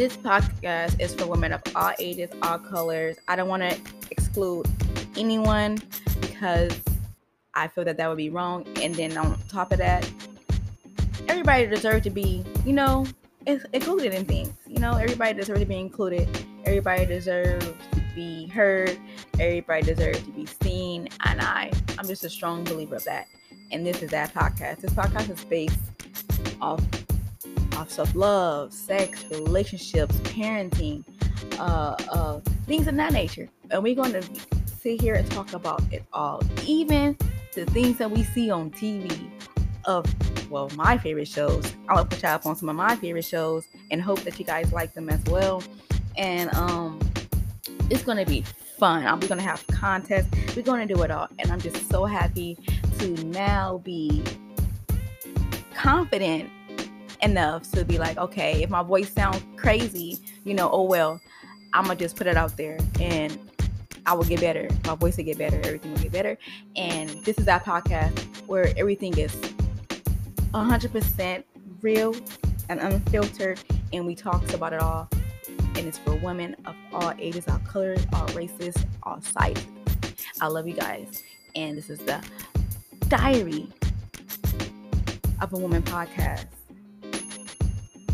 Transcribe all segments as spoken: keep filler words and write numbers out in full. This podcast is for women of all ages, all colors. I don't want to exclude anyone because I feel that that would be wrong. And then on top of that, everybody deserves to be, you know, included in things. You know, everybody deserves to be included. Everybody deserves to be heard. Everybody deserves to be seen. And I, I'm just a strong believer of that. And this is that podcast. This podcast is based off off self-love, sex, relationships, parenting, uh, uh, things of that nature. And we're going to sit here and talk about it all, even the things that we see on T V of, well, my favorite shows. I'll put y'all up on some of my favorite shows and hope that you guys like them as well. And um, it's going to be fun. We're going to have contests. We're going to do it all. And I'm just so happy to now be confident enough to be like, okay, if my voice sounds crazy, you know, oh well, I'm gonna just put it out there and I will get better. My voice will get better. Everything will get better. And this is our podcast where everything is one hundred percent real and unfiltered, and we talk about it all. And it's for women of all ages, all colors, all races, all sizes. I love you guys. And this is the Diary of a Woman podcast.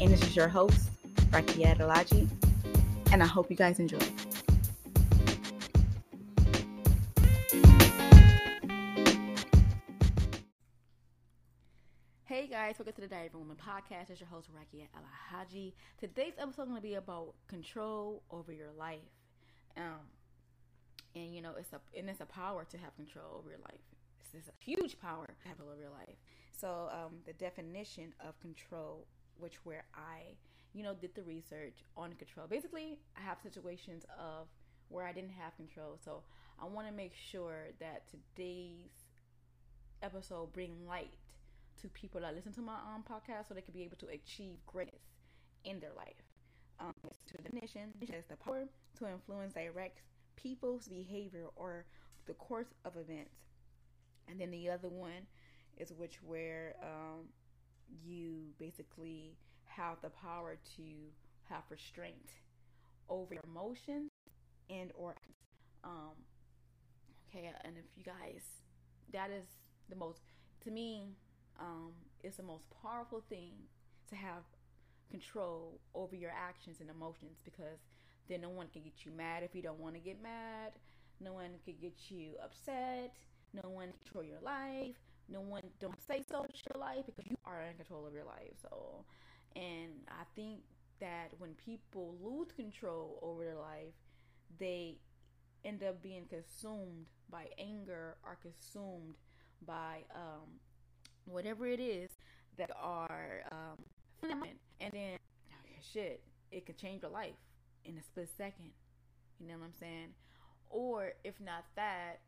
And this is your host, Rakia Alahaji, and I hope you guys enjoy. Hey guys, welcome to the Diary of a Woman podcast. It's your host, Rakia Alahaji. Today's episode is going to be about control over your life. Um, and you know, it's a and it's a power to have control over your life. It's, it's a huge power to have over your life. So um, the definition of control, which where I, you know, did the research on control. Basically, I have situations of where I didn't have control. So I want to make sure that today's episode bring light to people that listen to my um, podcast so they can be able to achieve greatness in their life. Um, to the definition, it has the power to influence, direct people's behavior or the course of events. And then the other one is which where... Um, you basically have the power to have restraint over your emotions and or um okay and if you guys, that is the most, to me, um it's the most powerful thing to have control over your actions and emotions, because then no one can get you mad if you don't want to get mad, no one can get you upset, no one can control your life. No one don't say so to your life because you are in control of your life. So, and I think that when people lose control over their life, they end up being consumed by anger or consumed by um, whatever it is that are um, and then shit, it can change your life in a split second. You know what I'm saying? Or if not that,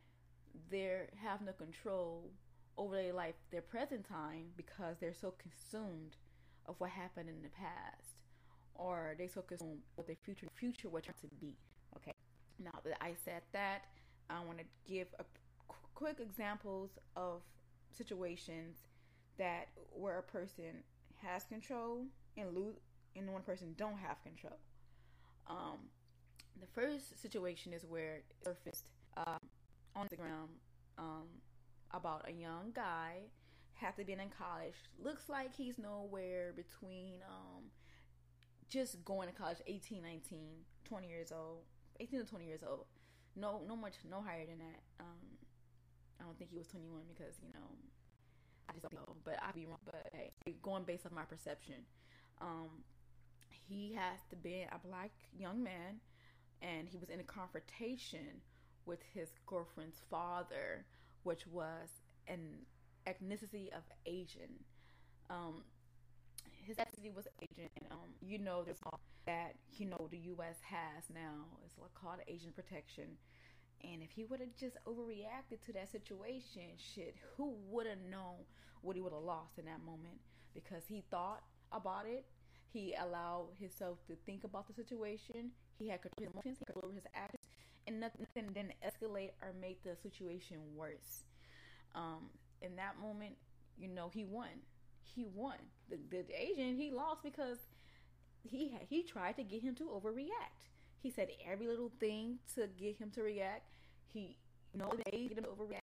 they have no control over their life, their present time, because they're so consumed of what happened in the past, or they so consumed with their future, future what you're to be. Okay. Now that I said that, I want to give a qu- quick examples of situations that where a person has control and lose, and one person don't have control. Um, the first situation is where it surfaced um, on Instagram. Um, about a young guy, have to be in college, looks like he's nowhere between um just going to college, eighteen, nineteen, twenty years old, eighteen to twenty years old, no no much no higher than that. um I don't think he was twenty-one because, you know, I just don't know, but I'd be wrong, but hey, going based on my perception, um he has to be a black young man, and he was in a confrontation with his girlfriend's father, which was an ethnicity of Asian. Um, his ethnicity was Asian. And, um, you know, there's all that, you know, the U S has now. It's called Asian protection. And if he would have just overreacted to that situation, shit, who would have known what he would have lost in that moment? Because he thought about it. He allowed himself to think about the situation. He had control of his emotions. He had control of his actions. And nothing then escalate or make the situation worse. Um, in that moment, you know, he won. He won. The, the Asian, he lost because he he tried to get him to overreact. He said every little thing to get him to react. He you know they get him to overreact.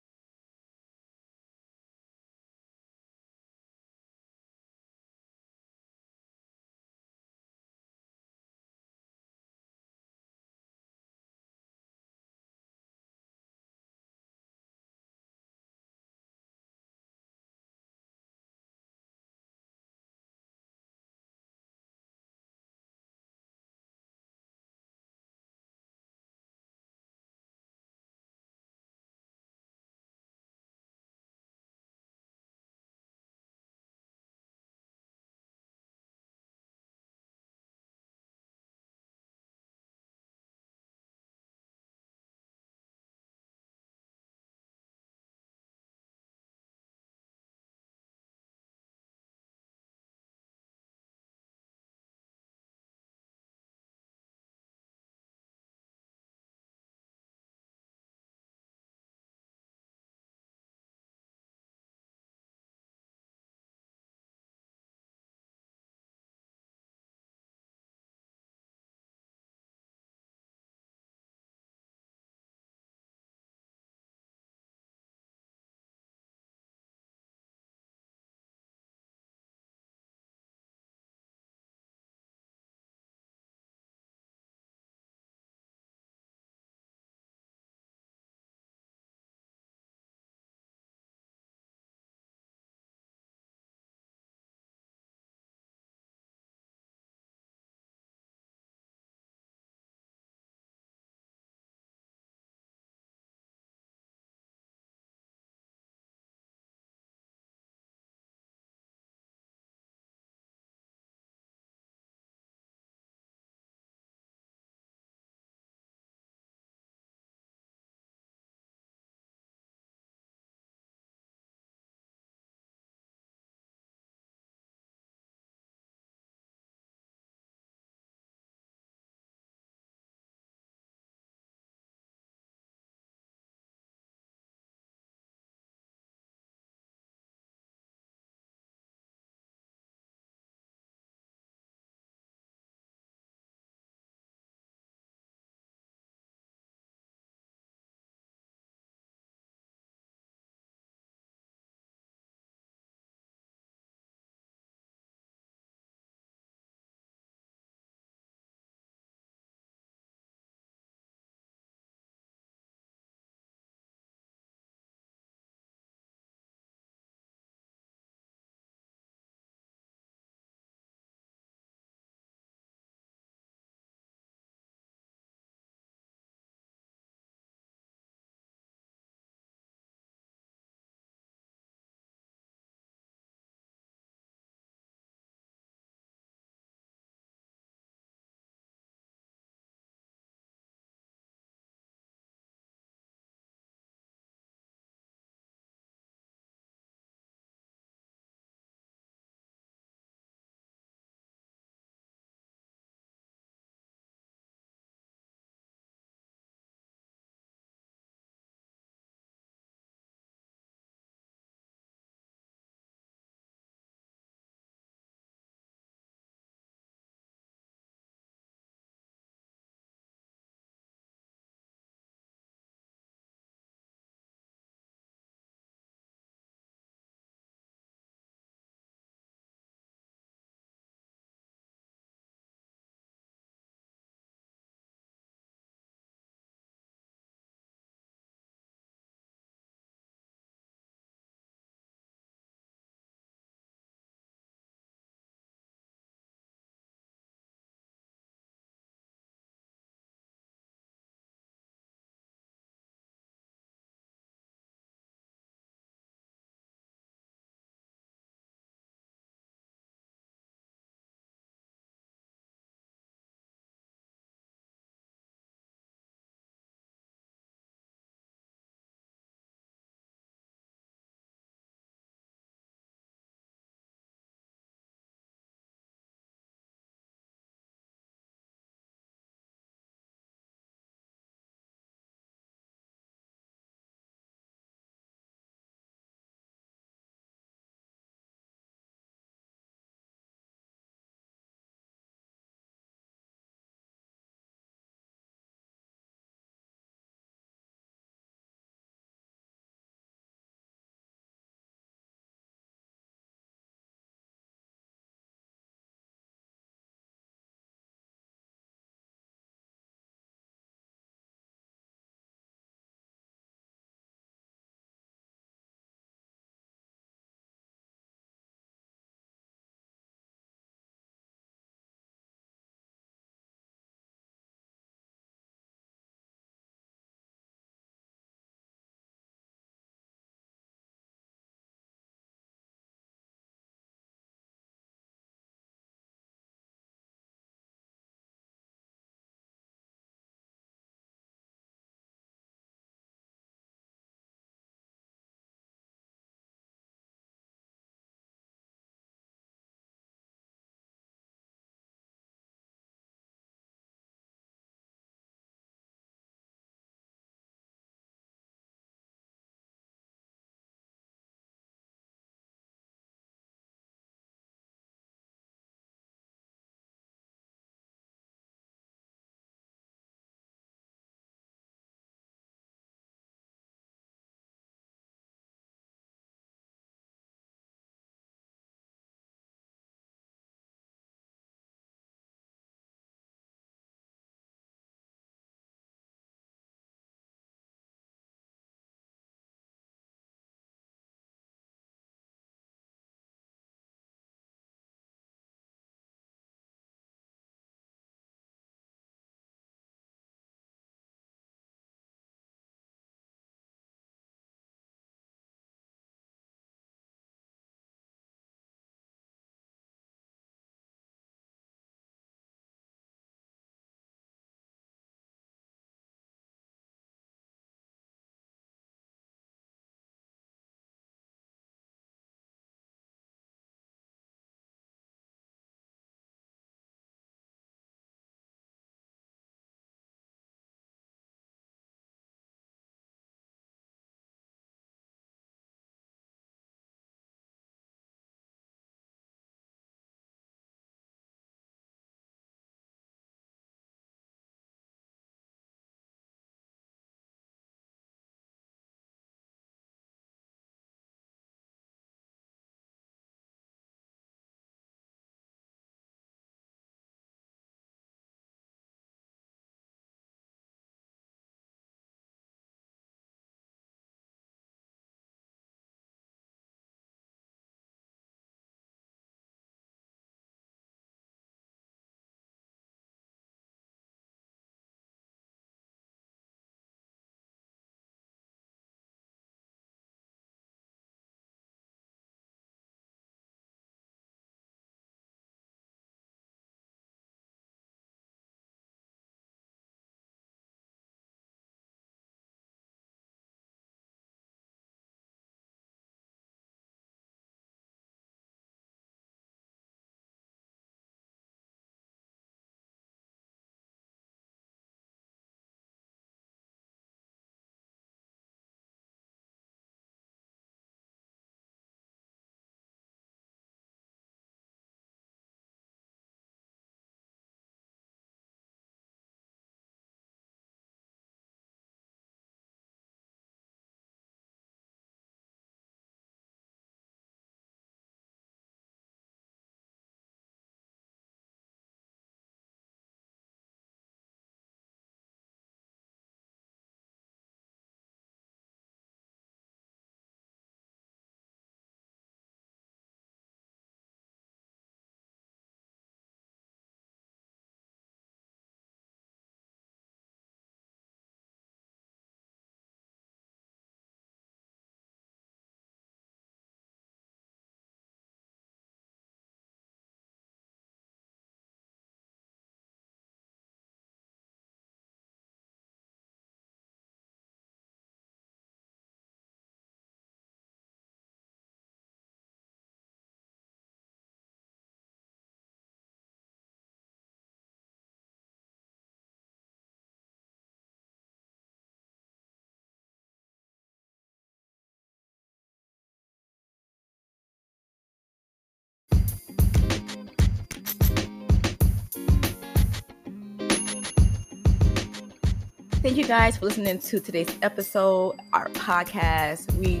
Thank you guys for listening to today's episode, our podcast. We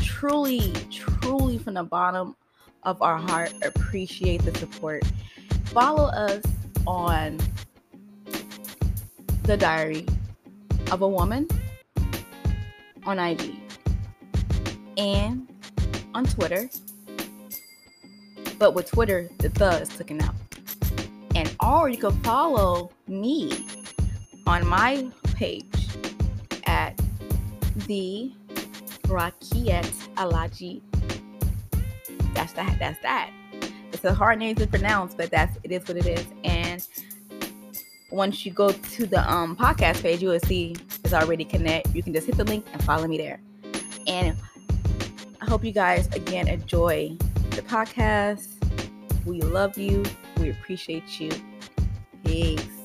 truly, truly from the bottom of our heart appreciate the support. Follow us on The Diary of a Woman on I G and on Twitter, but with Twitter the the is taken out. And or you can follow me on my page at the Rakia Alahaji. That's that. That's that. It's a hard name to pronounce, but that's it is what it is. And once you go to the um, podcast page, you will see it's already connect. You can just hit the link and follow me there. And I hope you guys again enjoy the podcast. We love you. We appreciate you. Peace.